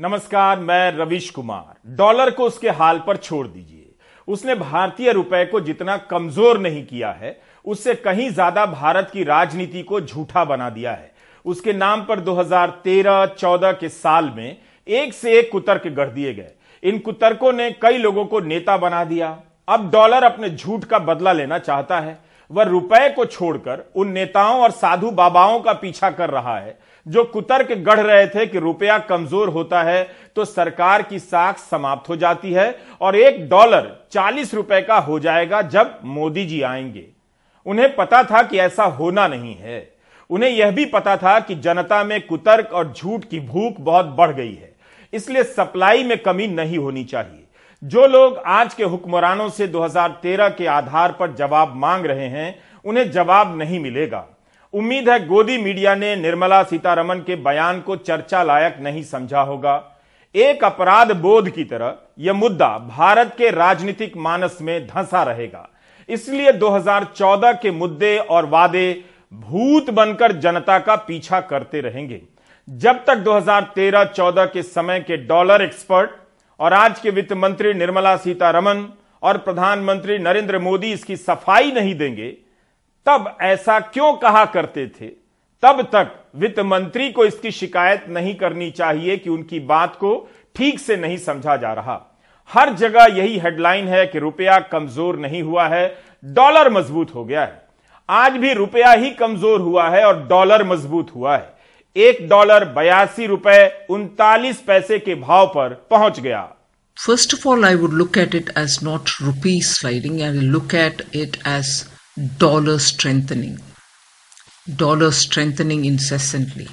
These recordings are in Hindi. नमस्कार, मैं रविश कुमार। डॉलर को उसके हाल पर छोड़ दीजिए। उसने भारतीय रुपए को जितना कमजोर नहीं किया है, उससे कहीं ज्यादा भारत की राजनीति को झूठा बना दिया है। उसके नाम पर 2013-14 के साल में एक से एक कुतर्क गढ़ दिए गए। इन कुतर्कों ने कई लोगों को नेता बना दिया। अब डॉलर अपने झूठ का बदला लेना चाहता है। वह रुपए को छोड़कर उन नेताओं और साधु बाबाओं का पीछा कर रहा है जो कुतर्क गढ़ रहे थे कि रुपया कमजोर होता है तो सरकार की साख समाप्त हो जाती है और एक डॉलर 40 रुपए का हो जाएगा जब मोदी जी आएंगे। उन्हें पता था कि ऐसा होना नहीं है। उन्हें यह भी पता था कि जनता में कुतर्क और झूठ की भूख बहुत बढ़ गई है, इसलिए सप्लाई में कमी नहीं होनी चाहिए। जो लोग आज के हुक्मरानों से 2013 के आधार पर जवाब मांग रहे हैं, उन्हें जवाब नहीं मिलेगा। उम्मीद है गोदी मीडिया ने निर्मला सीतारमण के बयान को चर्चा लायक नहीं समझा होगा। एक अपराध बोध की तरह यह मुद्दा भारत के राजनीतिक मानस में धंसा रहेगा। इसलिए 2014 के मुद्दे और वादे भूत बनकर जनता का पीछा करते रहेंगे, जब तक 2013-14 के समय के डॉलर एक्सपर्ट और आज के वित्त मंत्री निर्मला सीतारमण और प्रधानमंत्री नरेंद्र मोदी इसकी सफाई नहीं देंगे। तब ऐसा क्यों कहा करते थे, तब तक वित्त मंत्री को इसकी शिकायत नहीं करनी चाहिए कि उनकी बात को ठीक से नहीं समझा जा रहा। हर जगह यही हेडलाइन है कि रुपया कमजोर नहीं हुआ है, डॉलर मजबूत हो गया है। आज भी रुपया ही कमजोर हुआ है और डॉलर मजबूत हुआ है। एक डॉलर 82 रुपए 39 पैसे के भाव पर पहुंच गया। First of all I would look at it as not rupee sliding and look at it as dollar strengthening incessantly.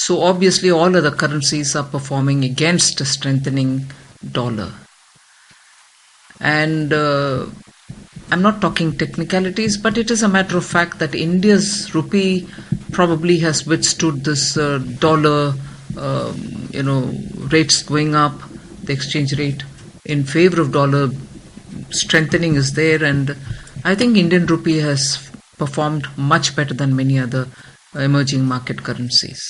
So obviously all other currencies are performing against a strengthening dollar. And I'm not talking technicalities, but it is a matter of fact that India's rupee probably has withstood this dollar, rates going up, the exchange rate in favor of dollar strengthening is there, and I think Indian rupee has performed much better than many other emerging market currencies.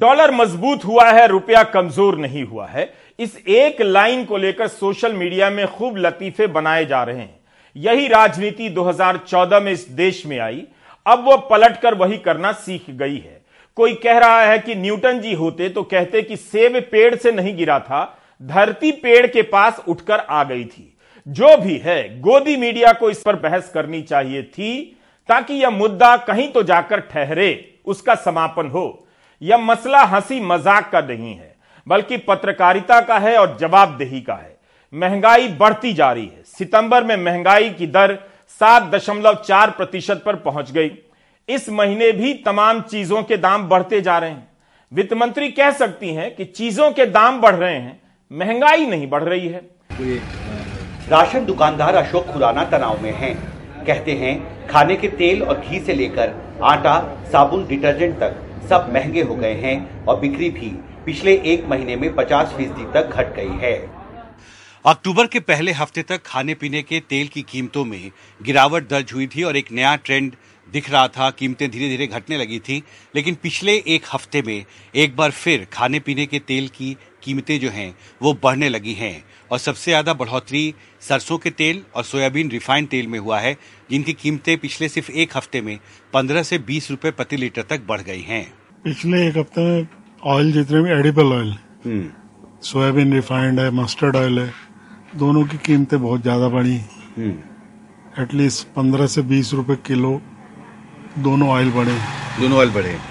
Dollar मजबूत हुआ है, रुपया कमजोर नहीं हुआ है। इस एक लाइन को लेकर सोशल मीडिया में खूब लतीफे बनाए जा रहे हैं। यही राजनीति 2014 में इस देश में आई। अब वो पलटकर वही करना सीख गई है। कोई कह रहा है कि न्यूटन जी होते तो कहते कि सेब पेड़ से नहीं गिरा था, धरती पेड़ के पास उठकर आ गई थी। जो भी है, गोदी मीडिया को इस पर बहस करनी चाहिए थी ताकि यह मुद्दा कहीं तो जाकर ठहरे, उसका समापन हो। यह मसला हंसी मजाक का नहीं है, बल्कि पत्रकारिता का है और जवाबदेही का है। महंगाई बढ़ती जा रही है। सितंबर में महंगाई की दर 7.4% पर पहुंच गई। इस महीने भी तमाम चीजों के दाम बढ़ते जा रहे हैं। वित्त मंत्री कह सकती हैं कि चीजों के दाम बढ़ रहे हैं, महंगाई नहीं बढ़ रही है। राशन दुकानदार अशोक खुराना तनाव में हैं। कहते हैं खाने के तेल और घी से लेकर आटा, साबुन, डिटर्जेंट तक सब महंगे हो गए हैं और बिक्री भी पिछले एक महीने में 50% तक घट गई है। अक्टूबर के पहले हफ्ते तक खाने पीने के तेल की कीमतों में गिरावट दर्ज हुई थी और एक नया ट्रेंड दिख रहा था। कीमतें धीरे धीरे घटने लगी थी, लेकिन पिछले एक हफ्ते में एक बार फिर खाने पीने के तेल की कीमतें जो हैं वो बढ़ने लगी हैं और सबसे ज़्यादा बढ़ोतरी सरसों के तेल और सोयाबीन रिफाइंड तेल में हुआ है, जिनकी कीमतें पिछले सिर्फ एक हफ्ते में 15 से 20 रुपए प्रति लीटर तक बढ़ गई हैं। पिछले एक हफ्ते में ऑयल जितने भी एडिबल ऑयल, सोयाबीन रिफाइंड है, मस्टर्ड ऑयल है, दोनों की कीमतें बहुत ज़्यादा बढ़ी। एटलीस्ट 15 से 20 रुपए किलो दोनों ऑयल बढ़े।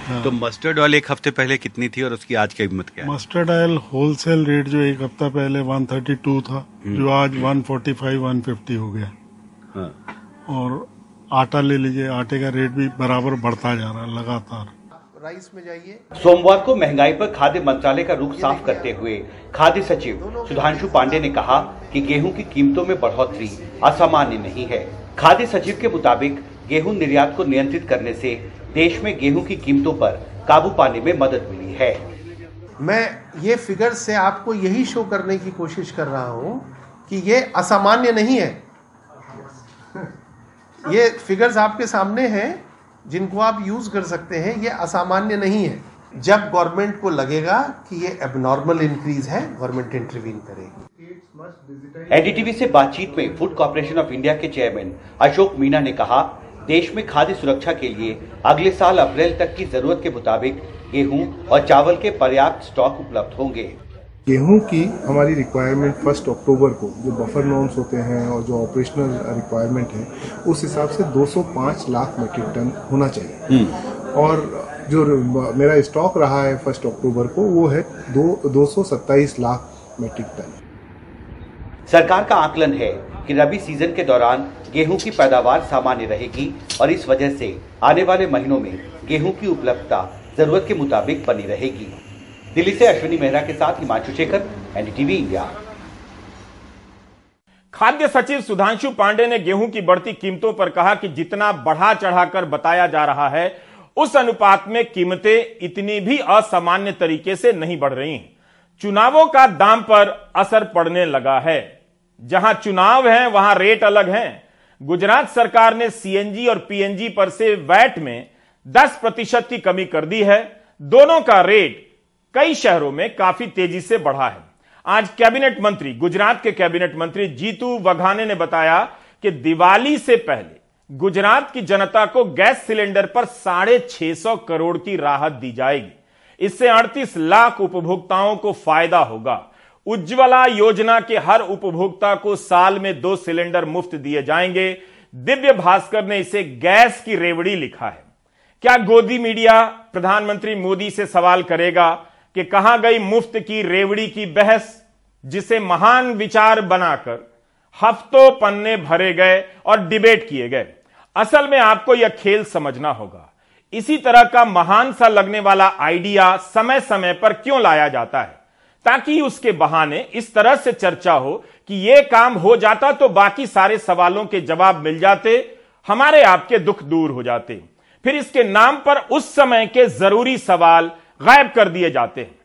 हाँ। तो मस्टर्ड ऑयल एक हफ्ते पहले कितनी थी और उसकी आज की कीमत क्या है? मस्टर्ड ऑयल होलसेल रेट जो एक हफ्ता पहले 132 था, जो आज 145-150 हो गया। हाँ। और आटा ले लीजिए, आटे का रेट भी बराबर बढ़ता जा रहा है लगातार। राइस में जाइए। सोमवार को महंगाई पर खाद्य मंत्रालय का रुख साफ करते हुए खाद्य सचिव सुधांशु पांडे ने कहा कि गेहूं की कीमतों में बढ़ोतरी असामान्य नहीं है। खाद्य सचिव के मुताबिक गेहूं निर्यात को नियंत्रित करने से देश में गेहूं की कीमतों पर काबू पाने में मदद मिली है। मैं ये फिगर से आपको यही शो करने की कोशिश कर रहा हूं कि ये असामान्य नहीं है। ये फिगर्स आपके सामने हैं, जिनको आप यूज कर सकते हैं। ये असामान्य नहीं है। जब गवर्नमेंट को लगेगा कि ये एबनॉर्मल इंक्रीज है, गवर्नमेंट इंटरवीन करेगी। एनडीटीवी से बातचीत में फूड कॉर्पोरेशन ऑफ इंडिया के चेयरमैन अशोक मीणा ने कहा, देश में खाद्य सुरक्षा के लिए अगले साल अप्रैल तक की जरूरत के मुताबिक गेहूं और चावल के पर्याप्त स्टॉक उपलब्ध होंगे। गेहूं की हमारी रिक्वायरमेंट 1 अक्टूबर को जो बफर नॉर्म्स होते हैं और जो ऑपरेशनल रिक्वायरमेंट है उस हिसाब से 205 लाख मीट्रिक टन होना चाहिए और जो मेरा स्टॉक रहा है 1 अक्टूबर को वो है 227 लाख मीट्रिक टन। सरकार का आकलन है कि रबी सीजन के दौरान गेहूं की पैदावार सामान्य रहेगी और इस वजह से आने वाले महीनों में गेहूं की उपलब्धता जरूरत के मुताबिक बनी रहेगी। दिल्ली से अश्विनी मेहरा के साथ हिमांशु शेखर, एनडीटीवी इंडिया। खाद्य सचिव सुधांशु पांडे ने गेहूं की बढ़ती कीमतों पर कहा कि जितना बढ़ा चढ़ाकर बताया जा रहा है उस अनुपात में कीमतें इतनी भी असामान्य तरीके से नहीं बढ़ रही। चुनावों का दाम पर असर पड़ने लगा है, जहां चुनाव है वहां रेट अलग हैं। गुजरात सरकार ने सीएनजी और पीएनजी पर से वैट में 10% की कमी कर दी है। दोनों का रेट कई शहरों में काफी तेजी से बढ़ा है। आज कैबिनेट मंत्री, गुजरात के कैबिनेट मंत्री जीतू वघाने ने बताया कि दिवाली से पहले गुजरात की जनता को गैस सिलेंडर पर 650 करोड़ की राहत दी जाएगी। इससे 38 लाख उपभोक्ताओं को फायदा होगा। उज्ज्वला योजना के हर उपभोक्ता को साल में 2 सिलेंडर मुफ्त दिए जाएंगे। दिव्य भास्कर ने इसे गैस की रेवड़ी लिखा है। क्या गोदी मीडिया प्रधानमंत्री मोदी से सवाल करेगा कि कहां गई मुफ्त की रेवड़ी की बहस, जिसे महान विचार बनाकर हफ्तों पन्ने भरे गए और डिबेट किए गए। असल में आपको यह खेल समझना होगा। इसी तरह का महान सा लगने वाला आइडिया समय समय पर क्यों लाया जाता है, ताकि उसके बहाने इस तरह से चर्चा हो कि यह काम हो जाता तो बाकी सारे सवालों के जवाब मिल जाते, हमारे आपके दुख दूर हो जाते। फिर इसके नाम पर उस समय के जरूरी सवाल गायब कर दिए जाते हैं।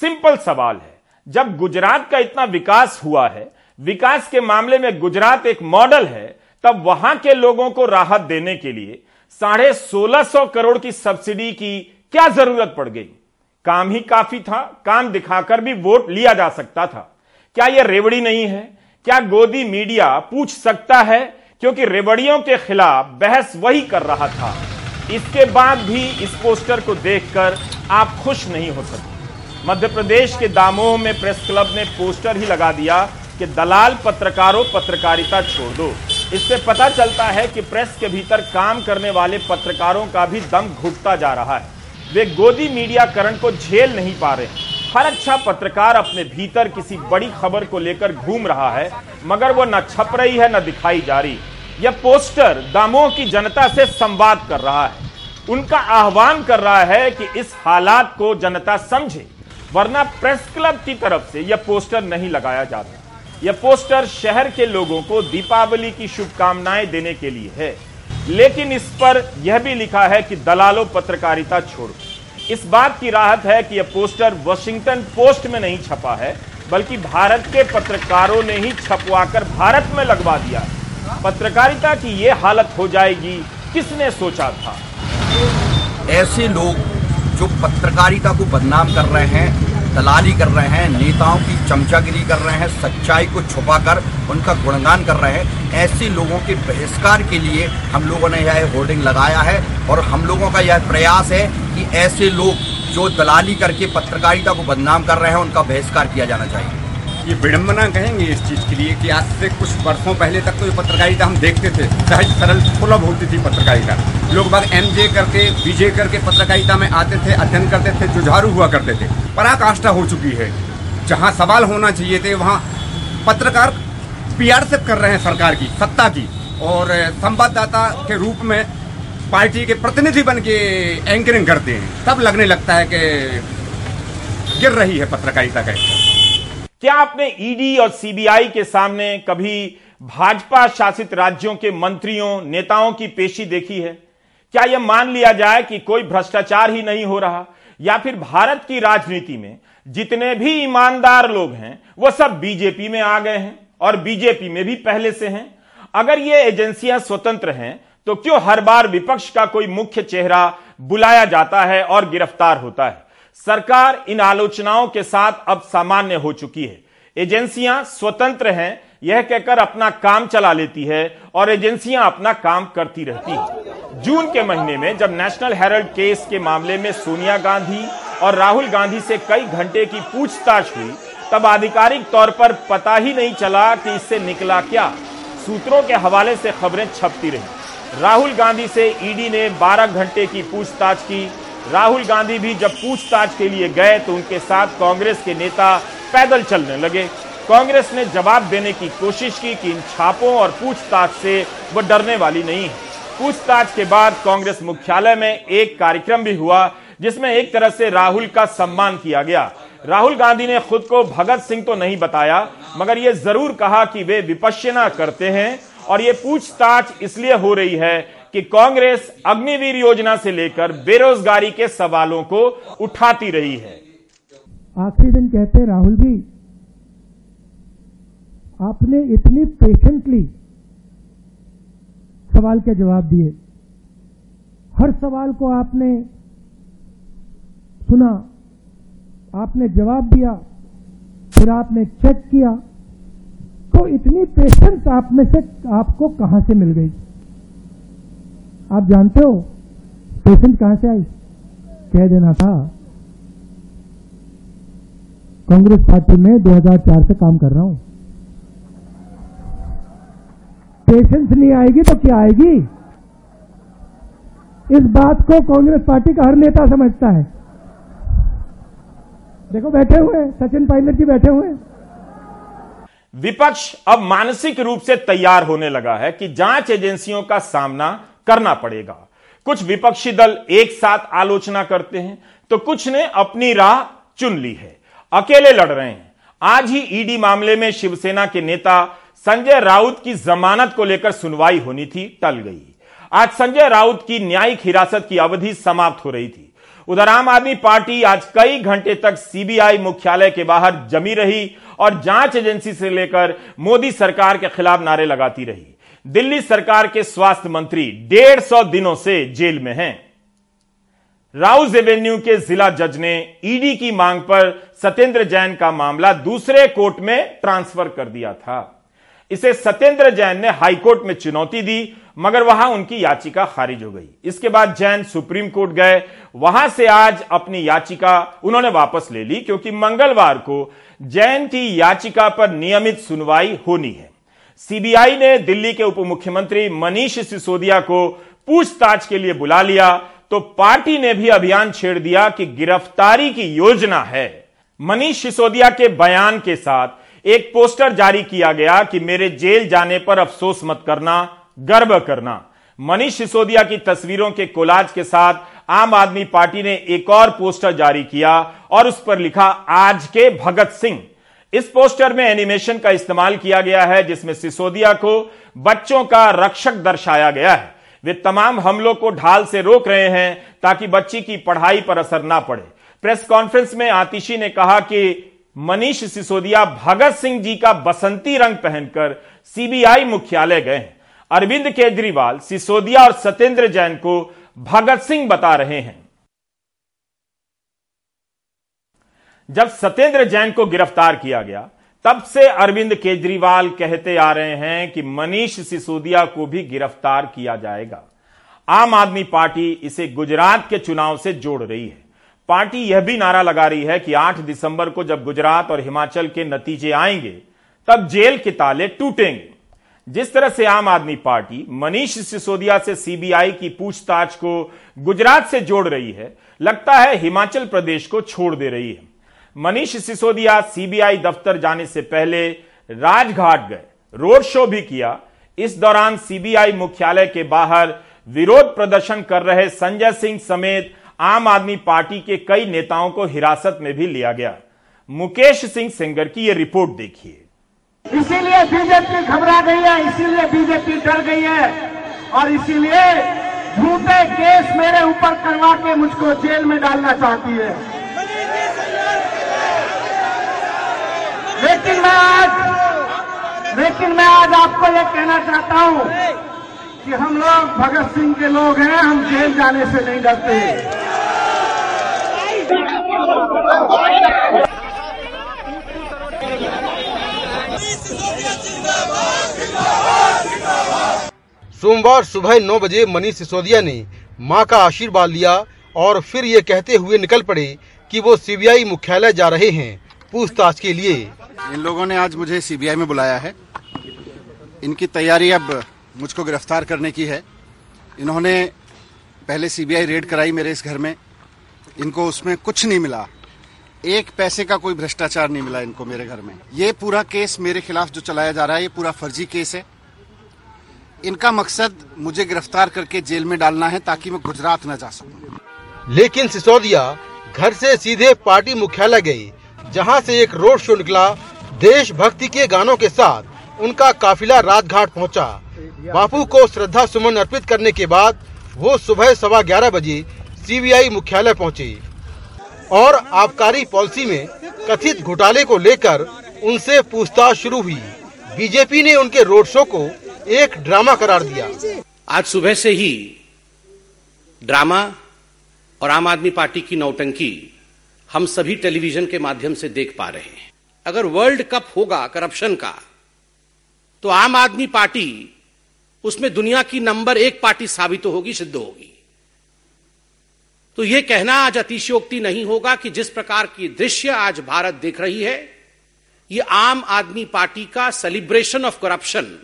सिंपल सवाल है, जब गुजरात का इतना विकास हुआ है, विकास के मामले में गुजरात एक मॉडल है, तब वहां के लोगों को राहत देने के लिए 1650 करोड़ की सब्सिडी की क्या जरूरत पड़ गई? काम ही काफी था, काम दिखाकर भी वोट लिया जा सकता था। क्या यह रेवड़ी नहीं है? क्या गोदी मीडिया पूछ सकता है, क्योंकि रेवड़ियों के खिलाफ बहस वही कर रहा था। इसके बाद भी इस पोस्टर को देखकर आप खुश नहीं हो सकते। मध्य प्रदेश के दामोह में प्रेस क्लब ने पोस्टर ही लगा दिया कि दलाल पत्रकारों पत्रकारिता छोड़ दो। इससे पता चलता है कि प्रेस के भीतर काम करने वाले पत्रकारों का भी दम घुटता जा रहा है। वे गोदी मीडियाकरण को झेल नहीं पा रहे। हर अच्छा पत्रकार अपने भीतर किसी बड़ी खबर को लेकर घूम रहा है, मगर वो न छप रही है न दिखाई जा रही। यह पोस्टर दामोह की जनता से संवाद कर रहा है, उनका आह्वान कर रहा है कि इस हालात को जनता समझे, वरना प्रेस क्लब की तरफ से यह पोस्टर नहीं लगाया जाता। यह पोस्टर शहर के लोगों को दीपावली की शुभकामनाएं देने के लिए है, लेकिन इस पर यह भी लिखा है कि दलालों पत्रकारिता छोड़ो। इस बात की राहत है कि यह पोस्टर वॉशिंगटन पोस्ट में नहीं छपा है, बल्कि भारत के पत्रकारों ने ही छपवाकर भारत में लगवा दिया। पत्रकारिता की यह हालत हो जाएगी, किसने सोचा था? ऐसे लोग जो पत्रकारिता को बदनाम कर रहे हैं, दलाली कर रहे हैं, नेताओं की चमचागिरी कर रहे हैं, सच्चाई को छुपाकर उनका गुणगान कर रहे हैं, ऐसे लोगों के बहिष्कार के लिए हम लोगों ने यह होर्डिंग लगाया है। और हम लोगों का यह प्रयास है कि ऐसे लोग जो दलाली करके पत्रकारिता को बदनाम कर रहे हैं, उनका बहिष्कार किया जाना चाहिए। ये विडम्बना कहेंगे इस चीज़ के लिए कि आज से कुछ वर्षों पहले तक तो ये पत्रकारिता हम देखते थे, सहज सरल सुलभ होती थी पत्रकारिता। लोग बाग MJ करके BJ करके पत्रकारिता में आते थे, अध्ययन करते थे, जुझारू हुआ करते थे। पराकाष्ठा हो चुकी है, जहां सवाल होना चाहिए थे वहां पत्रकार PR से कर रहे हैं सरकार की, सत्ता की, और संवाददाता के रूप में पार्टी के प्रतिनिधि बन के एंकरिंग करते हैं। तब लगने लगता है कि गिर रही है पत्रकारिता का। क्या आपने ED और CBI के सामने कभी भाजपा शासित राज्यों के मंत्रियों, नेताओं की पेशी देखी है? क्या यह मान लिया जाए कि कोई भ्रष्टाचार ही नहीं हो रहा, या फिर भारत की राजनीति में जितने भी ईमानदार लोग हैं वो सब बीजेपी में आ गए हैं और बीजेपी में भी पहले से हैं? अगर ये एजेंसियां स्वतंत्र हैं तो क्यों हर बार विपक्ष का कोई मुख्य चेहरा बुलाया जाता है और गिरफ्तार होता है? सरकार इन आलोचनाओं के साथ अब सामान्य हो चुकी है। एजेंसियां स्वतंत्र हैं यह कहकर अपना काम चला लेती है और एजेंसियां अपना काम करती रहती हैं। जून के महीने में जब नेशनल हेरल्ड केस के मामले में सोनिया गांधी और राहुल गांधी से कई घंटे की पूछताछ हुई तब आधिकारिक तौर पर पता ही नहीं चला कि इससे निकला क्या। सूत्रों के हवाले से खबरें छपती रहीं। राहुल गांधी से ईडी ने 12 घंटे की पूछताछ की। राहुल गांधी भी जब पूछताछ के लिए गए तो उनके साथ कांग्रेस के नेता पैदल चलने लगे। कांग्रेस ने जवाब देने की कोशिश की कि इन छापों और पूछताछ से वो डरने वाली नहीं है। पूछताछ के बाद कांग्रेस मुख्यालय में एक कार्यक्रम भी हुआ जिसमें एक तरह से राहुल का सम्मान किया गया। राहुल गांधी ने खुद को भगत सिंह तो नहीं बताया मगर ये जरूर कहा कि वे विपश्यना करते हैं और ये पूछताछ इसलिए हो रही है कि कांग्रेस अग्निवीर योजना से लेकर बेरोजगारी के सवालों को उठाती रही है। आखिरी दिन कहते राहुल जी आपने इतनी पेशेंटली सवाल के जवाब दिए, हर सवाल को आपने सुना, आपने जवाब दिया, फिर आपने चेक किया, तो इतनी पेशेंस आप में से आपको कहां से मिल गई? आप जानते हो पेशेंस कहां से आई? कह देना था कांग्रेस पार्टी में 2004 से काम कर रहा हूं। पेशेंस नहीं आएगी तो क्या आएगी? इस बात को कांग्रेस पार्टी का हर नेता समझता है। देखो बैठे हुए सचिन पायलट जी बैठे हुए। विपक्ष अब मानसिक रूप से तैयार होने लगा है कि जांच एजेंसियों का सामना करना पड़ेगा। कुछ विपक्षी दल एक साथ आलोचना करते हैं तो कुछ ने अपनी राह चुन ली है, अकेले लड़ रहे हैं। आज ही ईडी मामले में शिवसेना के नेता संजय राउत की जमानत को लेकर सुनवाई होनी थी, टल गई। आज संजय राउत की न्यायिक हिरासत की अवधि समाप्त हो रही थी। उधर आम आदमी पार्टी आज कई घंटे तक सीबीआई मुख्यालय के बाहर जमी रही और जांच एजेंसी से लेकर मोदी सरकार के खिलाफ नारे लगाती रही। दिल्ली सरकार के स्वास्थ्य मंत्री 150 दिनों से जेल में हैं। राउज एवेन्यू के जिला जज ने ईडी की मांग पर सत्येंद्र जैन का मामला दूसरे कोर्ट में ट्रांसफर कर दिया था। इसे सत्येंद्र जैन ने हाईकोर्ट में चुनौती दी मगर वहां उनकी याचिका खारिज हो गई। इसके बाद जैन सुप्रीम कोर्ट गए, वहां से आज अपनी याचिका उन्होंने वापस ले ली क्योंकि मंगलवार को जैन की याचिका पर नियमित सुनवाई होनी है। सीबीआई ने दिल्ली के उप मुख्यमंत्री मनीष सिसोदिया को पूछताछ के लिए बुला लिया तो पार्टी ने भी अभियान छेड़ दिया कि गिरफ्तारी की योजना है। मनीष सिसोदिया के बयान के साथ एक पोस्टर जारी किया गया कि मेरे जेल जाने पर अफसोस मत करना, गर्व करना। मनीष सिसोदिया की तस्वीरों के कोलाज के साथ आम आदमी पार्टी ने एक और पोस्टर जारी किया और उस पर लिखा आज के भगत सिंह। इस पोस्टर में एनिमेशन का इस्तेमाल किया गया है जिसमें सिसोदिया को बच्चों का रक्षक दर्शाया गया है। वे तमाम हमलों को ढाल से रोक रहे हैं ताकि बच्ची की पढ़ाई पर असर ना पड़े। प्रेस कॉन्फ्रेंस में आतिशी ने कहा कि मनीष सिसोदिया भगत सिंह जी का बसंती रंग पहनकर सीबीआई मुख्यालय गए हैं। अरविंद केजरीवाल सिसोदिया और सत्येंद्र जैन को भगत सिंह बता रहे हैं। जब सत्येंद्र जैन को गिरफ्तार किया गया तब से अरविंद केजरीवाल कहते आ रहे हैं कि मनीष सिसोदिया को भी गिरफ्तार किया जाएगा। आम आदमी पार्टी इसे गुजरात के चुनाव से जोड़ रही है। पार्टी यह भी नारा लगा रही है कि 8 दिसंबर को जब गुजरात और हिमाचल के नतीजे आएंगे तब जेल के ताले टूटेंगे। जिस तरह से आम आदमी पार्टी मनीष सिसोदिया से सीबीआई की पूछताछ को गुजरात से जोड़ रही है, लगता है हिमाचल प्रदेश को छोड़ दे रही है। मनीष सिसोदिया सीबीआई दफ्तर जाने से पहले राजघाट गए, रोड शो भी किया। इस दौरान सीबीआई मुख्यालय के बाहर विरोध प्रदर्शन कर रहे संजय सिंह समेत आम आदमी पार्टी के कई नेताओं को हिरासत में भी लिया गया। मुकेश सिंह सेंगर की ये रिपोर्ट देखिए। इसीलिए बीजेपी घबरा गई है, इसीलिए बीजेपी डर गई है और इसीलिए झूठे केस मेरे ऊपर करवा के मुझको जेल में डालना चाहती है। लेकिन मैं आज आपको ये कहना चाहता हूँ कि हम लोग भगत सिंह के लोग हैं, हम जेल जाने से नहीं डरते। सोमवार सुबह 9 बजे मनीष सिसोदिया ने मां का आशीर्वाद लिया और फिर ये कहते हुए निकल पड़े कि वो सीबीआई मुख्यालय जा रहे हैं पूछताछ के लिए। इन लोगों ने आज मुझे सीबीआई में बुलाया है। इनकी तैयारी अब मुझको गिरफ्तार करने की है। इन्होंने पहले सीबीआई रेड कराई मेरे इस घर में, इनको उसमें कुछ नहीं मिला, एक पैसे का कोई भ्रष्टाचार नहीं मिला इनको मेरे घर में। ये पूरा केस मेरे खिलाफ जो चलाया जा रहा है ये पूरा फर्जी केस है। इनका मकसद मुझे गिरफ्तार करके जेल में डालना है ताकि मैं गुजरात न जा सकूं। लेकिन सिसोदिया घर से सीधे पार्टी मुख्यालय गए, जहां से एक रोड शो निकला। देशभक्ति के गानों के साथ उनका काफिला राजघाट पहुंचा। बापू को श्रद्धा सुमन अर्पित करने के बाद वो सुबह 11:15 बजे सीबीआई मुख्यालय पहुंचे और आबकारी पॉलिसी में कथित घोटाले को लेकर उनसे पूछताछ शुरू हुई। बीजेपी ने उनके रोड शो को एक ड्रामा करार दिया। आज सुबह से ही ड्रामा और आम आदमी पार्टी की नौटंकी हम सभी टेलीविजन के माध्यम से देख पा रहे हैं। अगर वर्ल्ड कप होगा करप्शन का तो आम आदमी पार्टी उसमें दुनिया की नंबर 1 पार्टी साबित होगी, सिद्ध होगी। तो यह कहना आज अतिशयोक्ति नहीं होगा कि जिस प्रकार की दृश्य आज भारत देख रही है ये आम आदमी पार्टी का सेलिब्रेशन ऑफ करप्शन।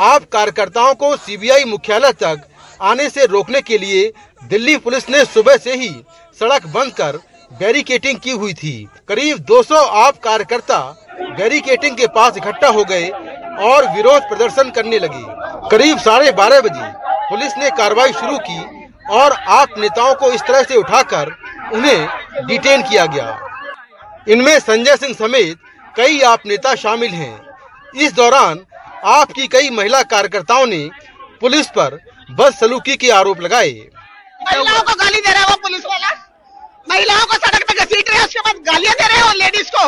आप कार्यकर्ताओं को सीबीआई मुख्यालय तक आने से रोकने के लिए दिल्ली पुलिस ने सुबह से ही सड़क बंद कर बैरिकेटिंग की हुई थी। करीब 200 आप कार्यकर्ता बैरिकेटिंग के पास इकट्ठा हो गए और विरोध प्रदर्शन करने लगे। करीब 12:30 बजे पुलिस ने कार्रवाई शुरू की और आप नेताओं को इस तरह से उठाकर उन्हें डिटेन किया गया। इनमें संजय सिंह समेत कई आप नेता शामिल हैं। इस दौरान आपकी कई महिला कार्यकर्ताओं ने पुलिस पर बदसलूकी के आरोप लगाए। महिलाओं को गाली दे रहा है वो पुलिस वाला, महिलाओं को सड़क पे घसीट रहे हैं, उसके बाद गालियां दे रहे हैं लेडीज को।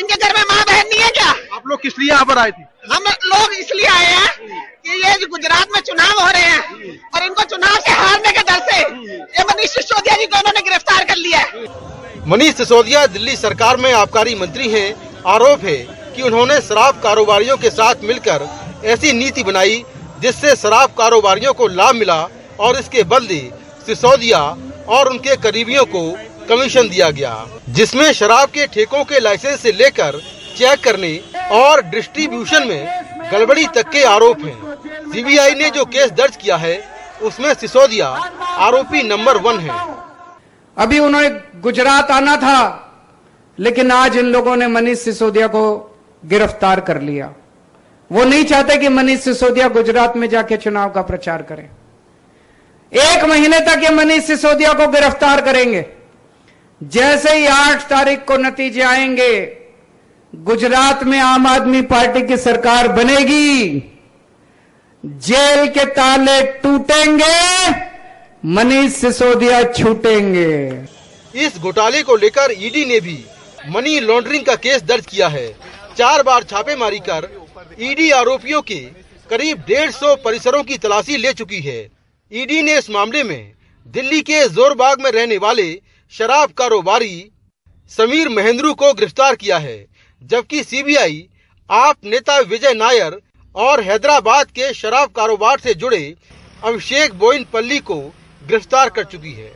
इनके घर में माँ बहन नहीं है क्या? आप लोग किस लिए यहाँ पर आए थे? हम लोग इसलिए आए हैं कि ये गुजरात में चुनाव हो रहे हैं और इनको चुनाव से हारने के डर से ये मनीष सिसोदिया जी को उन्होंने गिरफ्तार कर लिया है। मनीष सिसोदिया दिल्ली सरकार में आबकारी मंत्री है। आरोप है कि उन्होंने शराब कारोबारियों के साथ मिलकर ऐसी नीति बनाई जिससे शराब कारोबारियों को लाभ मिला और इसके बदले सिसोदिया और उनके करीबियों को कमीशन दिया गया, जिसमें शराब के ठेकों के लाइसेंस से लेकर चेक करने और डिस्ट्रीब्यूशन में गड़बड़ी तक के आरोप हैं। सीबीआई ने जो केस दर्ज किया है उसमें सिसोदिया आरोपी नंबर 1 है। अभी उन्हें गुजरात आना था लेकिन आज इन लोगों ने मनीष सिसोदिया को गिरफ्तार कर लिया। वो नहीं चाहते कि मनीष सिसोदिया गुजरात में जाके चुनाव का प्रचार करें। 1 महीने तक ये मनीष सिसोदिया को गिरफ्तार करेंगे। जैसे ही 8 तारीख को नतीजे आएंगे, गुजरात में आम आदमी पार्टी की सरकार बनेगी, जेल के ताले टूटेंगे, मनीष सिसोदिया छूटेंगे। इस घोटाले को लेकर ईडी ने भी मनी लॉन्ड्रिंग का केस दर्ज किया है। 4 बार छापेमारी कर ईडी आरोपियों के करीब 150 परिसरों की तलाशी ले चुकी है। ईडी ने इस मामले में दिल्ली के जोरबाग में रहने वाले शराब कारोबारी समीर महेंद्रू को गिरफ्तार किया है, जबकि सीबीआई आप नेता विजय नायर और हैदराबाद के शराब कारोबार से जुड़े अभिषेक बोइनपल्ली को गिरफ्तार कर चुकी है।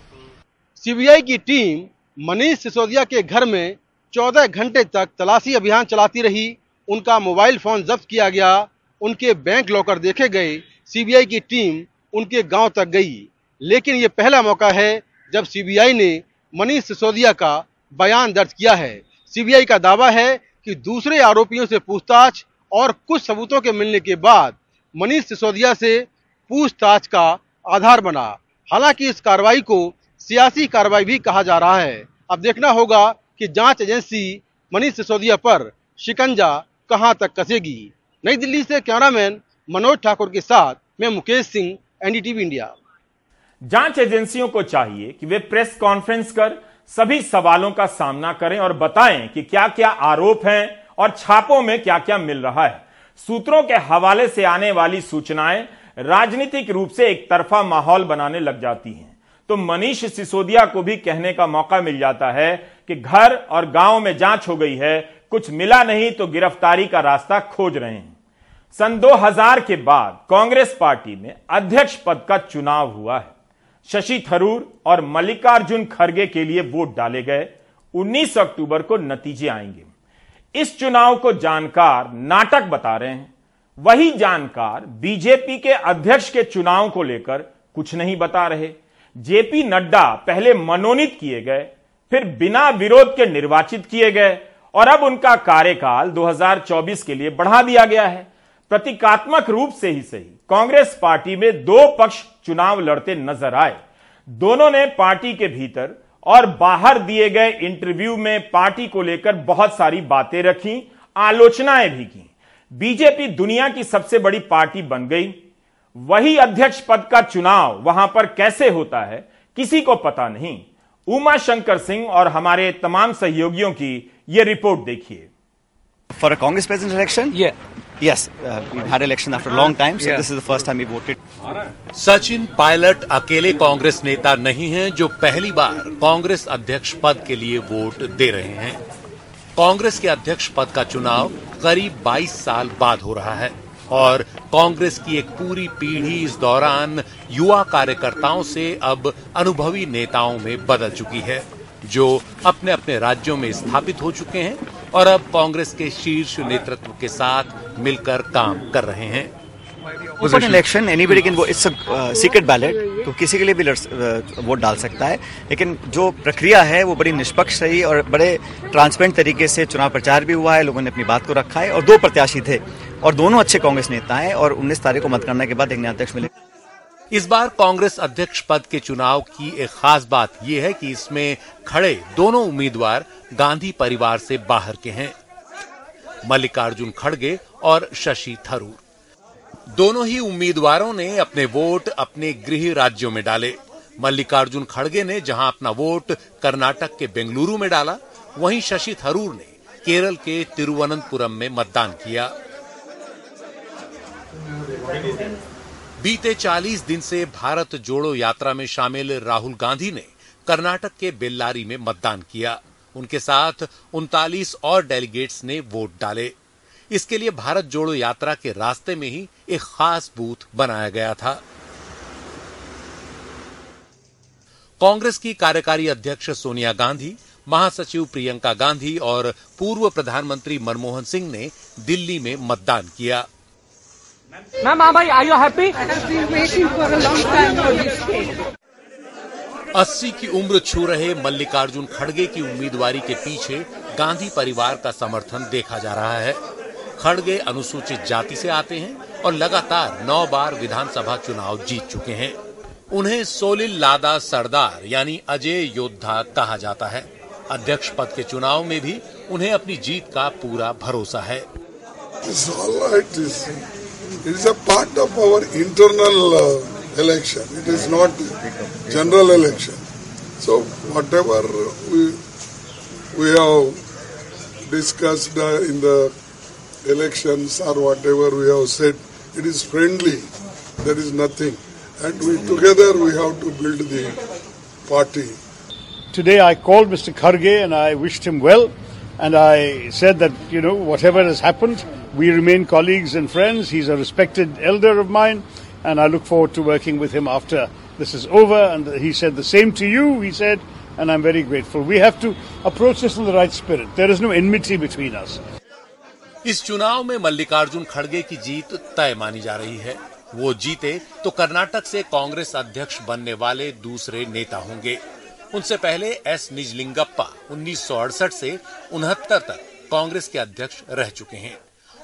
सीबीआई की टीम मनीष सिसोदिया के घर में 14 घंटे तक तलाशी अभियान चलाती रही। उनका मोबाइल फोन जब्त किया गया, उनके बैंक लॉकर देखे गए। सीबीआई की टीम उनके गांव तक गई, लेकिन ये पहला मौका है जब सीबीआई ने मनीष सिसोदिया का बयान दर्ज किया है। सीबीआई का दावा है कि दूसरे आरोपियों से पूछताछ और कुछ सबूतों के मिलने के बाद मनीष सिसोदिया से पूछताछ का आधार बना। हालांकि इस कार्रवाई को सियासी कार्रवाई भी कहा जा रहा है। अब देखना होगा कि जांच एजेंसी मनीष सिसोदिया पर शिकंजा कहां तक कसेगी। नई दिल्ली से कैमरामैन मनोज ठाकुर के साथ मैं मुकेश सिंह, एनडीटीवी इंडिया। जांच एजेंसियों को चाहिए कि वे प्रेस कॉन्फ्रेंस कर सभी सवालों का सामना करें और बताएं कि क्या क्या आरोप हैं और छापों में क्या क्या मिल रहा है। सूत्रों के हवाले से आने वाली सूचनाएं राजनीतिक रूप से एक तरफा माहौल बनाने लग जाती हैं, तो मनीष सिसोदिया को भी कहने का मौका मिल जाता है कि घर और गांव में जांच हो गई है, कुछ मिला नहीं तो गिरफ्तारी का रास्ता खोज रहे हैं। सन 2000 के बाद कांग्रेस पार्टी में अध्यक्ष पद का चुनाव हुआ है। शशि थरूर और मल्लिकार्जुन खड़गे के लिए वोट डाले गए। 19 अक्टूबर को नतीजे आएंगे। इस चुनाव को जानकार नाटक बता रहे हैं। वही जानकार बीजेपी के अध्यक्ष के चुनाव को लेकर कुछ नहीं बता रहे। जेपी नड्डा पहले मनोनीत किए गए, फिर बिना विरोध के निर्वाचित किए गए और अब उनका कार्यकाल 2024 के लिए बढ़ा दिया गया है। प्रतीकात्मक रूप से ही सही, कांग्रेस पार्टी में दो पक्ष चुनाव लड़ते नजर आए। दोनों ने पार्टी के भीतर और बाहर दिए गए इंटरव्यू में पार्टी को लेकर बहुत सारी बातें रखीं, आलोचनाएं भी की। बीजेपी दुनिया की सबसे बड़ी पार्टी बन गई। वही अध्यक्ष पद का चुनाव वहां पर कैसे होता है किसी को पता नहीं। उमा शंकर सिंह और हमारे तमाम सहयोगियों की ये रिपोर्ट देखिए। For a Congress president election, yes, we had election after long time, so this is the first time we voted. Sachin Pilot अकेले कांग्रेस नेता नहीं हैं जो पहली बार कांग्रेस अध्यक्ष पद के लिए वोट दे रहे हैं। कांग्रेस के अध्यक्ष पद का चुनाव करीब 22 साल बाद हो रहा है और कांग्रेस की एक पूरी पीढ़ी इस दौरान युवा कार्यकर्ताओं से अब अनुभवी नेताओं में बदल चुकी है, जो अपने अपने राज्यों में स्थापित हो चुके हैं और अब कांग्रेस के शीर्ष नेतृत्व के साथ मिलकर काम कर रहे हैं। Open election, anybody can go, it's a secret ballot, तो किसी के लिए भी वोट डाल सकता है, लेकिन जो प्रक्रिया है वो बड़ी निष्पक्ष रही और बड़े ट्रांसपेरेंट तरीके से चुनाव प्रचार भी हुआ है। लोगों ने अपनी बात को रखा है और दो प्रत्याशी थे और दोनों अच्छे कांग्रेस नेता हैं और 19 तारीख को मतगणना के बाद एक नया अध्यक्ष मिलेगा। इस बार कांग्रेस अध्यक्ष पद के चुनाव की एक खास बात यह है कि इसमें खड़े दोनों उम्मीदवार गांधी परिवार से बाहर के हैं, मल्लिकार्जुन खड़गे और शशि थरूर। दोनों ही उम्मीदवारों ने अपने वोट अपने गृह राज्यों में डाले। मल्लिकार्जुन खड़गे ने जहां अपना वोट कर्नाटक के बेंगलुरु में डाला, वहीं शशि थरूर ने केरल के तिरुवनंतपुरम में मतदान किया। बीते 40 दिन से भारत जोड़ो यात्रा में शामिल राहुल गांधी ने कर्नाटक के बेल्लारी में मतदान किया। उनके साथ 39 और डेलीगेट्स ने वोट डाले। इसके लिए भारत जोड़ो यात्रा के रास्ते में ही एक खास बूथ बनाया गया था। कांग्रेस की कार्यकारी अध्यक्ष सोनिया गांधी, महासचिव प्रियंका गांधी और पूर्व प्रधानमंत्री मनमोहन सिंह ने दिल्ली में मतदान किया। Ma'am, are you happy? 80 की उम्र छू रहे मल्लिकार्जुन खड़गे की उम्मीदवारी के पीछे गांधी परिवार का समर्थन देखा जा रहा है। खड़गे अनुसूचित जाति से आते हैं और लगातार 9 बार विधानसभा चुनाव जीत चुके हैं। उन्हें सोलिल लादा सरदार यानी अजय योद्धा कहा जाता है। अध्यक्ष पद के चुनाव में भी उन्हें अपनी जीत का पूरा भरोसा है। Elections or whatever we have said, it is friendly, there is nothing, and we together we have to build the party. Today I called Mr. Kharge and I wished him well and I said that, you know, whatever has happened, we remain colleagues and friends. He's a respected elder of mine and I look forward to working with him after this is over, and he said the same to you, he said, and I'm very grateful. We have to approach this in the right spirit. There is no enmity between us. इस चुनाव में मल्लिकार्जुन खड़गे की जीत तय मानी जा रही है। वो जीते तो कर्नाटक से कांग्रेस अध्यक्ष बनने वाले दूसरे नेता होंगे। उनसे पहले एस निजलिंगप्पा 1968 से 69 तक कांग्रेस के अध्यक्ष रह चुके हैं।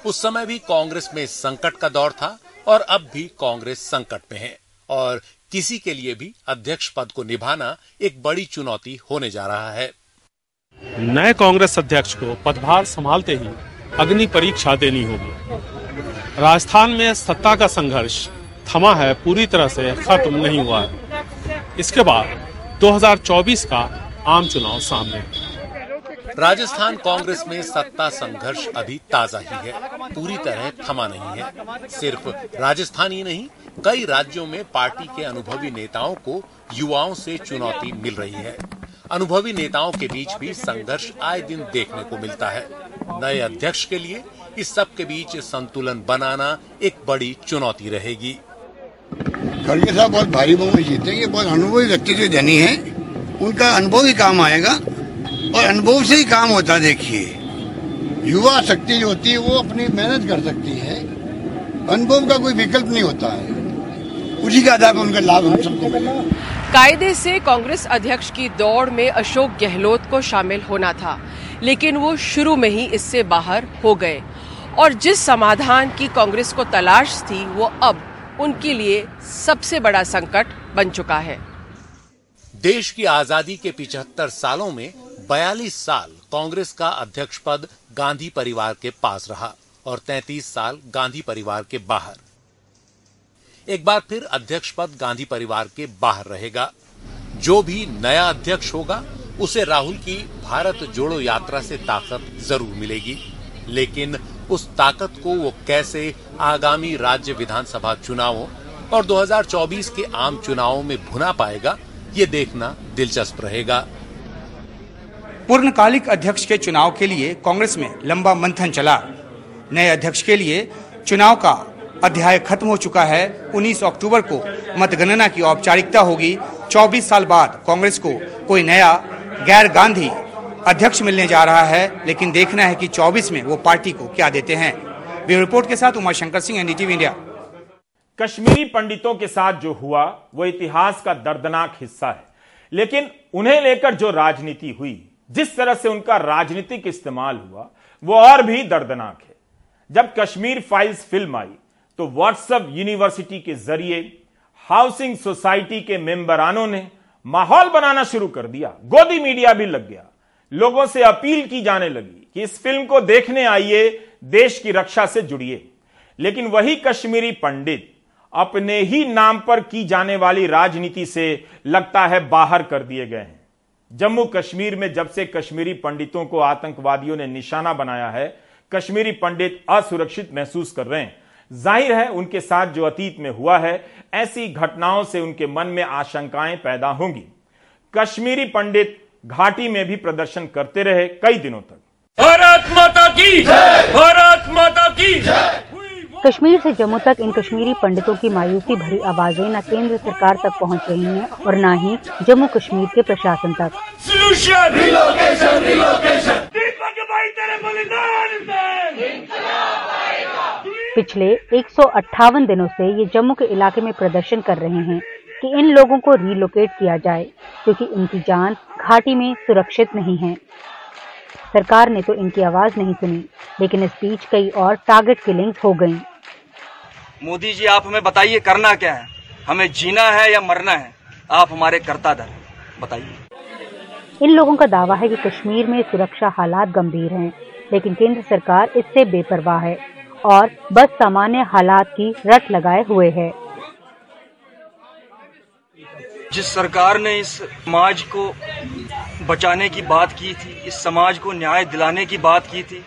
उस समय भी कांग्रेस में संकट का दौर था और अब भी कांग्रेस संकट में है और किसी के लिए भी अध्यक्ष पद को निभाना एक बड़ी चुनौती होने जा रहा है। नए कांग्रेस अध्यक्ष को पदभार संभालते ही अग्नि परीक्षा देनी होगी। राजस्थान में सत्ता का संघर्ष थमा है, पूरी तरह से खत्म नहीं हुआ है। इसके बाद 2024 का आम चुनाव सामने। राजस्थान कांग्रेस में सत्ता संघर्ष अभी ताजा ही है, पूरी तरह थमा नहीं है। सिर्फ राजस्थान ही नहीं, कई राज्यों में पार्टी के अनुभवी नेताओं को युवाओं से चुनौती मिल रही है। अनुभवी नेताओं के बीच भी संघर्ष आए दिन देखने को मिलता है। नए अध्यक्ष के लिए इस सब के बीच संतुलन बनाना एक बड़ी चुनौती रहेगी। खड़गे साहब बहुत भारी बहुमत जीते, ये बहुत अनुभवी व्यक्तित्व धनी है, उनका अनुभव ही काम आएगा और अनुभव से ही काम होता। देखिए युवा शक्ति जो होती है वो अपनी मेहनत कर सकती है, अनुभव का कोई विकल्प नहीं होता है, उसी के आधार पर उनका लाभ हम सबको मिलेगा। कायदे से कांग्रेस अध्यक्ष की दौड़ में अशोक गहलोत को शामिल होना था, लेकिन वो शुरू में ही इससे बाहर हो गए और जिस समाधान की कांग्रेस को तलाश थी वो अब उनके लिए सबसे बड़ा संकट बन चुका है। देश की आजादी के 75 सालों में 42 साल कांग्रेस का अध्यक्ष पद गांधी परिवार के पास रहा और 33 साल गांधी परिवार के बाहर। एक बार फिर अध्यक्ष पद गांधी परिवार के बाहर रहेगा। जो भी नया अध्यक्ष होगा उसे राहुल की भारत जोड़ो यात्रा से ताकत जरूर मिलेगी, लेकिन उस ताकत को वो कैसे आगामी राज्य विधानसभा चुनावों और 2024 के आम चुनावों में भुना पाएगा, ये देखना दिलचस्प रहेगा। पूर्णकालिक अध्यक्ष के चुनाव के लिए कांग्रेस में लंबा मंथन चला। नए अध्यक्ष के लिए चुनाव का अध्याय खत्म हो चुका है। 19 अक्टूबर को मतगणना की औपचारिकता होगी। 24 साल बाद कांग्रेस को कोई नया गैर गांधी अध्यक्ष मिलने जा रहा है, लेकिन देखना है कि 24 में वो पार्टी को क्या देते हैं। ब्यूरो रिपोर्ट के साथ उमा शंकर सिंह, एनडीटीवी इंडिया। कश्मीरी पंडितों के साथ जो हुआ वो इतिहास का दर्दनाक हिस्सा है, लेकिन उन्हें लेकर जो राजनीति हुई, जिस तरह से उनका राजनीतिक इस्तेमाल हुआ, वो और भी दर्दनाक है। जब कश्मीर फाइल्स फिल्म आई तो व्हाट्सएप यूनिवर्सिटी के जरिए हाउसिंग सोसाइटी के मेंबरानों ने माहौल बनाना शुरू कर दिया। गोदी मीडिया भी लग गया। लोगों से अपील की जाने लगी कि इस फिल्म को देखने आइए, देश की रक्षा से जुड़िए। लेकिन वही कश्मीरी पंडित अपने ही नाम पर की जाने वाली राजनीति से लगता है बाहर कर दिए गए हैं। जम्मू कश्मीर में जब से कश्मीरी पंडितों को आतंकवादियों ने निशाना बनाया है, कश्मीरी पंडित असुरक्षित महसूस कर रहे हैं। जाहिर है उनके साथ जो अतीत में हुआ है, ऐसी घटनाओं से उनके मन में आशंकाएं पैदा होंगी। कश्मीरी पंडित घाटी में भी प्रदर्शन करते रहे कई दिनों तक। भारत माता की जय, भारत माता की जय। कश्मीर से जम्मू तक इन कश्मीरी पंडितों की मायूसी भरी आवाजें न केंद्र सरकार तक पहुंच रही हैं और न ही जम्मू कश्मीर के प्रशासन तक। Relocation, relocation. पिछले 158 दिनों से ये जम्मू के इलाके में प्रदर्शन कर रहे हैं कि इन लोगों को रिलोकेट किया जाए, क्योंकि इनकी जान घाटी में सुरक्षित नहीं है। सरकार ने तो इनकी आवाज नहीं सुनी, लेकिन इस बीच कई और टारगेट किलिंग हो गई। मोदी जी, आप हमें बताइए करना क्या है, हमें जीना है या मरना है, आप हमारे कर्ता धर बताइए। इन लोगों का दावा है कि कश्मीर में सुरक्षा हालात गंभीर है, लेकिन केंद्र सरकार इससे बेपरवाह है और बस सामान्य हालात की रट लगाए हुए है। जिस सरकार ने इस समाज को बचाने की बात की थी, इस समाज को न्याय दिलाने की बात की थी,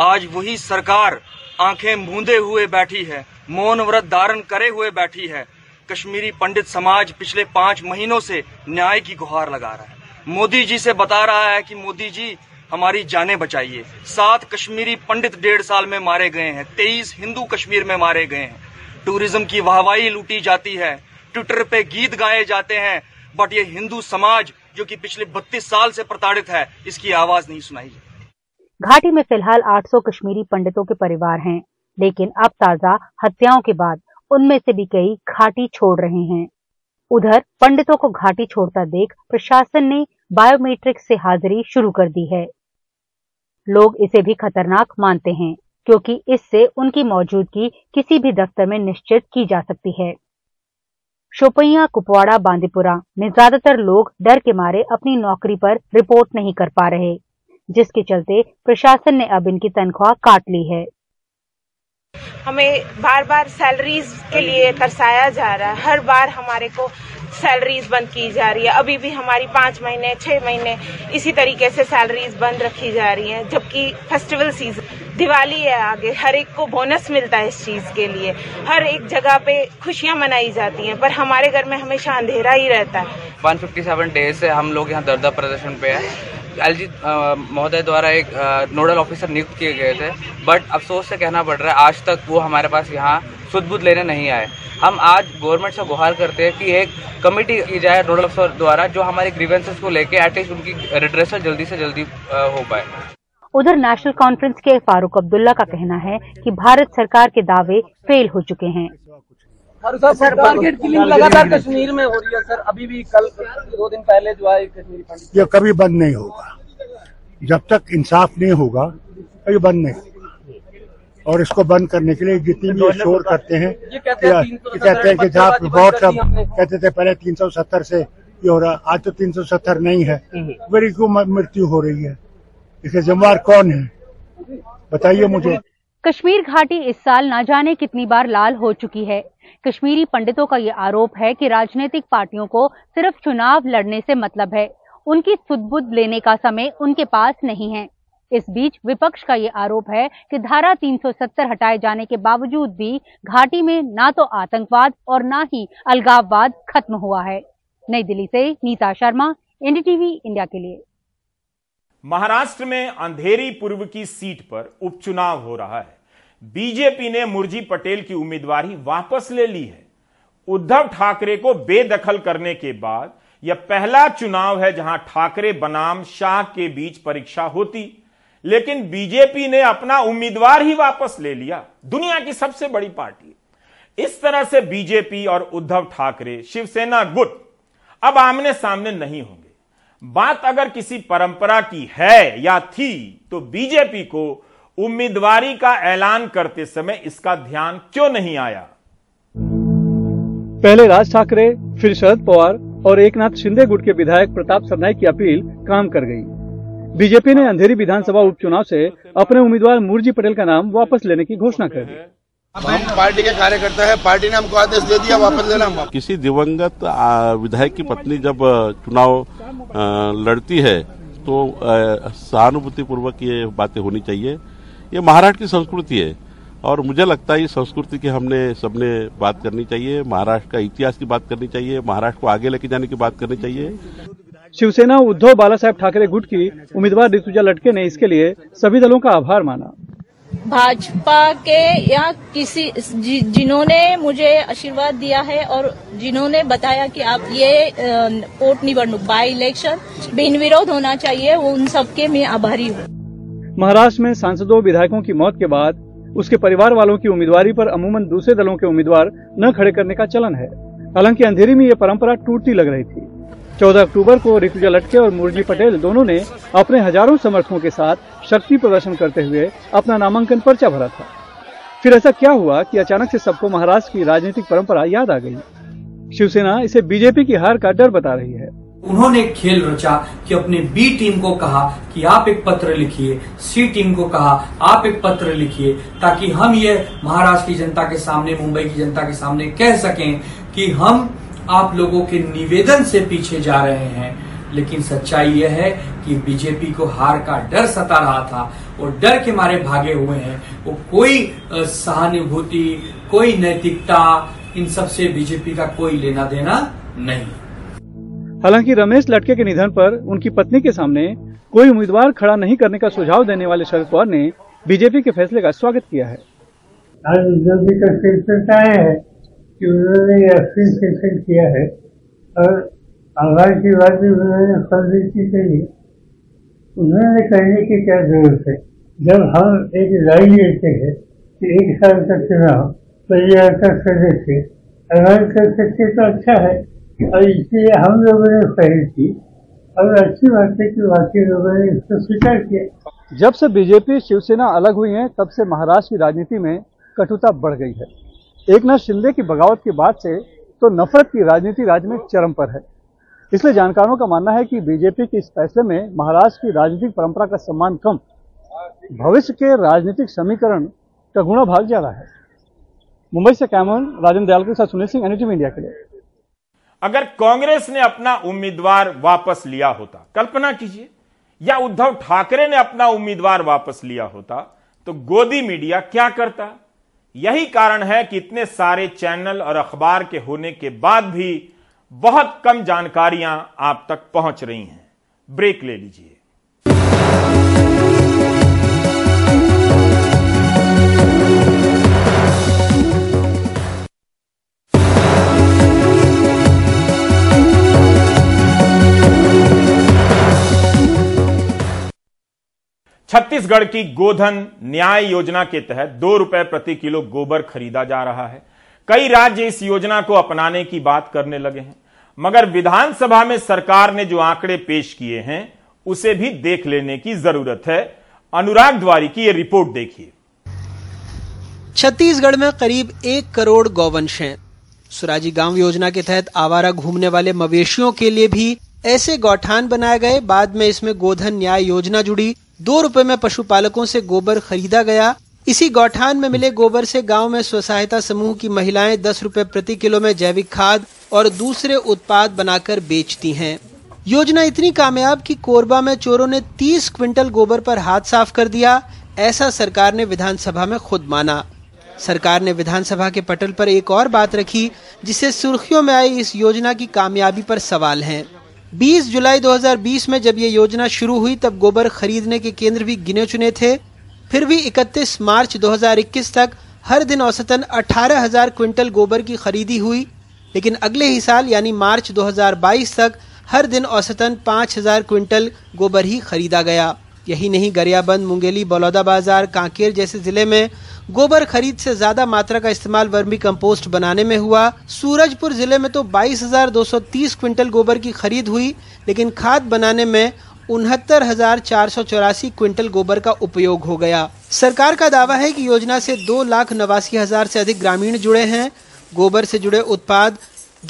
आज वही सरकार आंखें मूंदे हुए बैठी है, मौन व्रत धारण करे हुए बैठी है। कश्मीरी पंडित समाज पिछले 5 महीनों से न्याय की गुहार लगा रहा है, मोदी जी से बता रहा है कि मोदी जी हमारी जानें बचाइए। 7 कश्मीरी पंडित 1.5 साल में मारे गए हैं, 23 हिंदू कश्मीर में मारे गए हैं। टूरिज्म की वाहवाही लूटी जाती है, ट्विटर पे गीत गाए जाते हैं, बट ये हिंदू समाज जो कि पिछले 32 साल से प्रताड़ित है, इसकी आवाज नहीं सुनाई। घाटी में फिलहाल 800 कश्मीरी पंडितों के परिवार हैं, लेकिन अब ताजा हत्याओं के बाद उनमें से भी कई घाटी छोड़ रहे हैं। उधर पंडितों को घाटी छोड़ता देख प्रशासन ने बायोमेट्रिक से हाजिरी शुरू कर दी है। लोग इसे भी खतरनाक मानते हैं, क्योंकि इससे उनकी मौजूदगी किसी भी दफ्तर में निश्चित की जा सकती है। शोपियां, कुपवाड़ा, बांदीपुरा में ज्यादातर लोग डर के मारे अपनी नौकरी पर रिपोर्ट नहीं कर पा रहे, जिसके चलते प्रशासन ने अब इनकी तनख्वाह काट ली है। हमें बार बार सैलरीज के लिए तरसाया जा रहा है, हर बार हमारे को सैलरीज बंद की जा रही है। अभी भी हमारी 5 महीने 6 महीने इसी तरीके से सैलरीज बंद रखी जा रही है, जबकि फेस्टिवल सीजन, दिवाली है आगे, हर एक को बोनस मिलता है इस चीज के लिए, हर एक जगह पे खुशियां मनाई जाती हैं, पर हमारे घर में हमेशा अंधेरा ही रहता है। 157 डेज से हम लोग यहाँ धरना प्रदर्शन पे हैं। एलजी महोदय द्वारा एक नोडल ऑफिसर नियुक्त किए गए थे, बट अफसोस से कहना पड़ रहा है आज तक वो हमारे पास यहाँ सुध-बुध लेने नहीं आए। हम आज गवर्नमेंट से गुहार करते हैं कि एक कमेटी की जाए नोडल अफसर द्वारा जो हमारे ग्रीवेंसेस को लेके एटलीस्ट उनकी रिड्रेसल जल्दी से जल्दी हो पाए। उधर नेशनल कॉन्फ्रेंस के फारूक अब्दुल्ला का कहना है कि भारत सरकार के दावे फेल हो चुके हैं। सर टारगेट किलिंग लगातार कश्मीर में हो रही है सर, अभी भी कल 2 दिन पहले जो है कश्मीरी पंडित, ये कभी बंद नहीं होगा जब तक इंसाफ नहीं होगा, कभी बंद नहीं होगा। और इसको बंद करने के लिए जितनी भी शोर करते हैं, कहते हैं कि जहाँ बहुत सब कहते थे पहले 370 से ये हो रहा, आज तो 370 नहीं है, मेरी क्यों मृत्यु हो रही है, इसके जिम्मेवार कौन है बताइए मुझे। कश्मीर घाटी इस साल ना जाने कितनी बार लाल हो चुकी है। कश्मीरी पंडितों का ये आरोप है कि राजनीतिक पार्टियों को सिर्फ चुनाव लड़ने से मतलब है, उनकी सुध-बुध लेने का समय उनके पास नहीं है। इस बीच विपक्ष का ये आरोप है कि धारा 370 हटाए जाने के बावजूद भी घाटी में ना तो आतंकवाद और ना ही अलगाववाद खत्म हुआ है। नई दिल्ली से नीता शर्मा, एनडीटीवी इंडिया के लिए। महाराष्ट्र में अंधेरी पूर्व की सीट पर उपचुनाव हो रहा है। बीजेपी ने मुर्जी पटेल की उम्मीदवारी वापस ले ली है। उद्धव ठाकरे को बेदखल करने के बाद यह पहला चुनाव है जहां ठाकरे बनाम शाह के बीच परीक्षा होती, लेकिन बीजेपी ने अपना उम्मीदवार ही वापस ले लिया। दुनिया की सबसे बड़ी पार्टी। इस तरह से बीजेपी और उद्धव ठाकरे शिवसेना गुट अब आमने सामने नहीं होंगे। बात अगर किसी परंपरा की है या थी तो बीजेपी को उम्मीदवारी का ऐलान करते समय इसका ध्यान क्यों नहीं आया। पहले राज ठाकरे, फिर शरद पवार और एकनाथ शिंदे गुट के विधायक प्रताप सरनाई की अपील काम कर गई। बीजेपी ने अंधेरी विधानसभा उपचुनाव से अपने उम्मीदवार मुर्जी पटेल का नाम वापस लेने की घोषणा कर दी। हम पार्टी के कार्यकर्ता है, पार्टी ने हमको आदेश दे दिया वापस लेना। किसी दिवंगत विधायक की पत्नी जब चुनाव लड़ती है तो सहानुभूति पूर्वक ये बातें होनी चाहिए। ये महाराष्ट्र की संस्कृति है और मुझे लगता है इस संस्कृति की हमने सबने बात करनी चाहिए। महाराष्ट्र का इतिहास की बात करनी चाहिए, महाराष्ट्र को आगे लेके जाने की बात करनी चाहिए। शिवसेना उद्धव बाला साहेब ठाकरे गुट की उम्मीदवार ऋतुजा लटके ने इसके लिए सभी दलों का आभार माना। भाजपा के या किसी जिन्होंने मुझे आशीर्वाद दिया है और जिन्होंने बताया कि आप ये पोटनिवडणूक बाय इलेक्शन बिनविरोध होना चाहिए, वो उन सबके मैं आभारी हूँ। महाराष्ट्र में सांसदों विधायकों की मौत के बाद उसके परिवार वालों की उम्मीदवारी पर अमूमन दूसरे दलों के उम्मीदवार न खड़े करने का चलन है। हालांकि अंधेरी में ये परंपरा टूटती लग रही थी। 14 अक्टूबर को ऋतुजा लटके और मुरली पटेल दोनों ने अपने हजारों समर्थकों के साथ शक्ति प्रदर्शन करते हुए अपना नामांकन पर्चा भरा था। फिर ऐसा क्या हुआ कि अचानक से सबको महाराष्ट्र की राजनीतिक परंपरा याद आ गई। शिवसेना इसे बीजेपी की हार का डर बता रही है। उन्होंने खेल रचा कि अपने बी टीम को कहा कि आप एक पत्र लिखिए, सी टीम को कहा आप एक पत्र लिखिए, ताकि हम ये महाराष्ट्र की जनता के सामने, मुंबई की जनता के सामने कह सकें कि हम आप लोगों के निवेदन से पीछे जा रहे हैं। लेकिन सच्चाई यह है कि बीजेपी को हार का डर सता रहा था और डर के मारे भागे हुए हैं। वो कोई सहानुभूति, कोई नैतिकता, इन सब से बीजेपी का कोई लेना देना नहीं। हालांकि रमेश लटके के निधन पर उनकी पत्नी के सामने कोई उम्मीदवार खड़ा नहीं करने का सुझाव देने वाले शरद पवार ने बीजेपी के फैसले का स्वागत किया है। बीजेपी का फैसला है कि उन्होंने एक्शन फैसला किया है और आवाज की बात भी उन्होंने फर्जी की गई। उन्होंने कहने की क्या जरूरत है जब हम एक राय लेते हैं कि एक साल का चुनाव परिवार का सदस्य ऐलान कर सकते तो अच्छा है, और इसलिए हम लोगों ने पहल की और अच्छी बात है कि बाकी लोगों ने इसको स्वीकार किया। जब से बीजेपी शिवसेना अलग हुई है तब से महाराष्ट्र की राजनीति में कटुता बढ़ गई है। एकनाथ शिंदे की बगावत के बाद से तो नफरत की राजनीति राज्य में चरम पर है। इसलिए जानकारों का मानना है कि बीजेपी के इस फैसले में महाराष्ट्र की राजनीतिक परंपरा का सम्मान कम, भविष्य के राजनीतिक समीकरण का गुणा भाग जा रहा है। मुंबई से कैमरन राजेंद्र दयाल के साथ सुनील सिंह, एनडीटीवी इंडिया के लिए। अगर कांग्रेस ने अपना उम्मीदवार वापस लिया होता, कल्पना कीजिए, या उद्धव ठाकरे ने अपना उम्मीदवार वापस लिया होता तो गोदी मीडिया क्या करता। यही कारण है कि इतने सारे चैनल और अखबार के होने के बाद भी बहुत कम जानकारियां आप तक पहुंच रही हैं। ब्रेक ले लीजिए। छत्तीसगढ़ की गोधन न्याय योजना के तहत ₹2 प्रति किलो गोबर खरीदा जा रहा है। कई राज्य इस योजना को अपनाने की बात करने लगे हैं, मगर विधानसभा में सरकार ने जो आंकड़े पेश किए हैं उसे भी देख लेने की जरूरत है। अनुराग द्वारी की ये रिपोर्ट देखिए। छत्तीसगढ़ में करीब 1 करोड़ गौवंश हैं। सुराजी गांव योजना के तहत आवारा घूमने वाले मवेशियों के लिए भी ऐसे गौठान बनाए गए। बाद में इसमें गोधन न्याय योजना जुड़ी। ₹2 में पशुपालकों से गोबर खरीदा गया। इसी गौठान में मिले गोबर से गांव में स्वसहायता समूह की महिलाएं ₹10 प्रति किलो में जैविक खाद और दूसरे उत्पाद बनाकर बेचती हैं। योजना इतनी कामयाब कि कोरबा में चोरों ने 30 क्विंटल गोबर पर हाथ साफ कर दिया। ऐसा सरकार ने विधानसभा में खुद माना। सरकार ने विधानसभा के पटल पर एक और बात रखी जिससे सुर्खियों में आई इस योजना की कामयाबी पर सवाल है। 20 जुलाई 2020 में जब ये योजना शुरू हुई तब गोबर खरीदने के केंद्र भी गिने चुने थे। फिर भी 31 मार्च 2021 तक हर दिन औसतन 18,000 क्विंटल गोबर की खरीदी हुई, लेकिन अगले ही साल यानी मार्च 2022 तक हर दिन औसतन 5,000 क्विंटल गोबर ही खरीदा गया। यही नहीं, गरियाबंद, मुंगेली, बलौदा बाजार, कांकेर जैसे जिले में गोबर खरीद से ज्यादा मात्रा का इस्तेमाल वर्मी कंपोस्ट बनाने में हुआ। सूरजपुर जिले में तो 22,230 क्विंटल गोबर की खरीद हुई, लेकिन खाद बनाने में 69,484 क्विंटल गोबर का उपयोग हो गया। सरकार का दावा है कि योजना से 2,89,000 से अधिक ग्रामीण जुड़े हैं। गोबर से जुड़े उत्पाद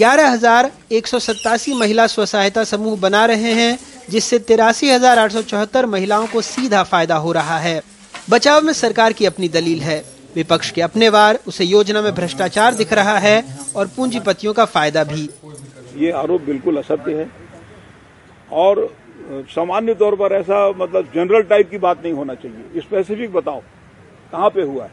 11,187 महिला स्व सहायता समूह बना रहे हैं, जिससे 83,874 महिलाओं को सीधा फायदा हो रहा है। बचाव में सरकार की अपनी दलील है, विपक्ष के अपने वार। उसे योजना में भ्रष्टाचार दिख रहा है और पूंजीपतियों का फायदा भी। ये आरोप बिल्कुल असत्य है और सामान्य तौर पर ऐसा जनरल टाइप की बात नहीं होना चाहिए। स्पेसिफिक बताओ कहाँ पे हुआ है,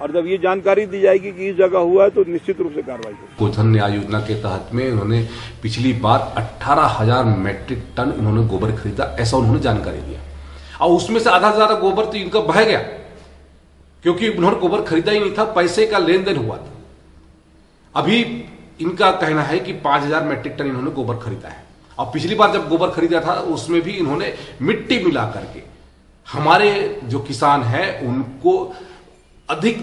और जब ये जानकारी दी जाएगी कि इस जगह हुआ है तो निश्चित रूप से कार्रवाई होगी। गोधन न्याय योजना के तहत में उन्होंने पिछली बार 18,000 मेट्रिक टन उन्होंने गोबर खरीदा, ऐसा उन्होंने जानकारी दिया, और उसमें से आधा से ज्यादा गोबर तो इनका बह गया क्योंकि उन्होंने गोबर खरीदा ही नहीं था, पैसे का लेन देन हुआ था। अभी इनका कहना है कि 5,000 मेट्रिक टन इन्होंने गोबर खरीदा है, और पिछली बार जब गोबर खरीदा था उसमें भी इन्होंने मिट्टी मिला करके हमारे जो किसान हैं उनको अधिक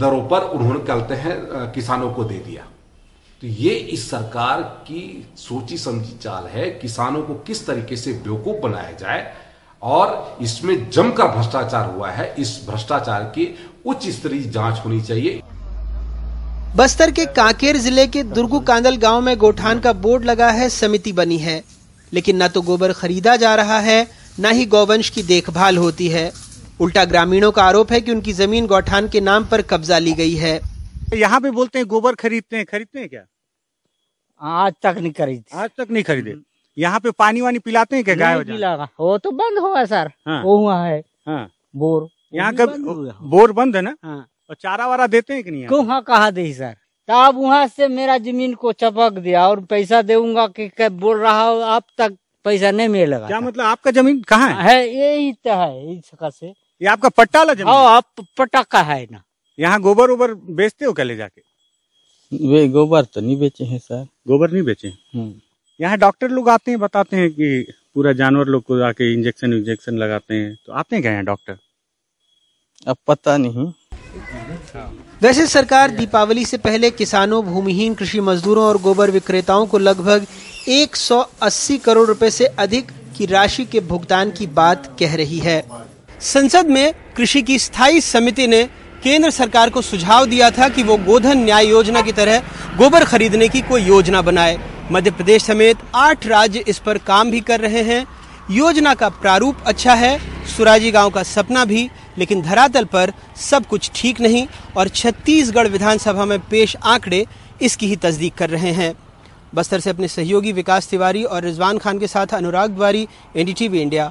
दरों पर उन्होंने कहते हैं किसानों को दे दिया। तो ये इस सरकार की सोची समझी चाल है, किसानों को किस तरीके से बेवकूफ बनाया जाए, और इसमें जमकर भ्रष्टाचार हुआ है। इस भ्रष्टाचार की उच्च स्तरीय जांच होनी चाहिए। बस्तर के कांकेर जिले के दुर्गू कांदल गांव में गोठान का बोर्ड लगा है, समिति बनी है, लेकिन न तो गोबर खरीदा जा रहा है न ही गौवंश की देखभाल होती है। उल्टा ग्रामीणों का आरोप है कि उनकी जमीन गौठान के नाम पर कब्जा ली गई है। यहाँ पे बोलते हैं गोबर खरीदते हैं क्या? आज तक नहीं खरीदे। यहाँ पे पानी वानी पिलाते हैं क्या? गाय वो तो बंद हुआ सर। हाँ। वो हुआ है। हाँ। बोर यहाँ का बोर बंद है ना। हाँ। और चारा वारा देते हैं कि नहीं? क्यों कहा दे सर, तब वहाँ से मेरा जमीन को चपक दिया और पैसा दूंगा की बोल रहा हो, अब तक पैसा नहीं मिलेगा। क्या मतलब आपका जमीन कहाँ है? यही तो है, इसका से ये आपका पट्टा वाला जमीन। हाँ, आप पट्टा का है ना। यहाँ गोबर उबर बेचते हो क्या ले जाके? वे गोबर तो नहीं बेचे हैं सर। गोबर नहीं बेचे? यहाँ डॉक्टर लोग आते हैं, बताते हैं कि पूरा जानवर लोग को जाके इंजेक्शन लगाते हैं, तो आते हैं क्या यहाँ डॉक्टर? अब पता नहीं। वैसे सरकार दीपावली से पहले किसानों, भूमिहीन कृषि मजदूरों और गोबर विक्रेताओं को लगभग 180 करोड़ रुपए से अधिक की राशि के भुगतान की बात कह रही है। संसद में कृषि की स्थायी समिति ने केंद्र सरकार को सुझाव दिया था कि वो गोधन न्याय योजना की तरह गोबर खरीदने की कोई योजना बनाए। मध्य प्रदेश समेत 8 राज्य इस पर काम भी कर रहे हैं। योजना का प्रारूप अच्छा है, सुराजी गांव का सपना भी, लेकिन धरातल पर सब कुछ ठीक नहीं, और छत्तीसगढ़ विधानसभा में पेश आंकड़े इसकी ही तस्दीक कर रहे हैं। बस्तर से अपने सहयोगी विकास तिवारी और रिजवान खान के साथ अनुराग द्वारी, एनडीटीवी इंडिया।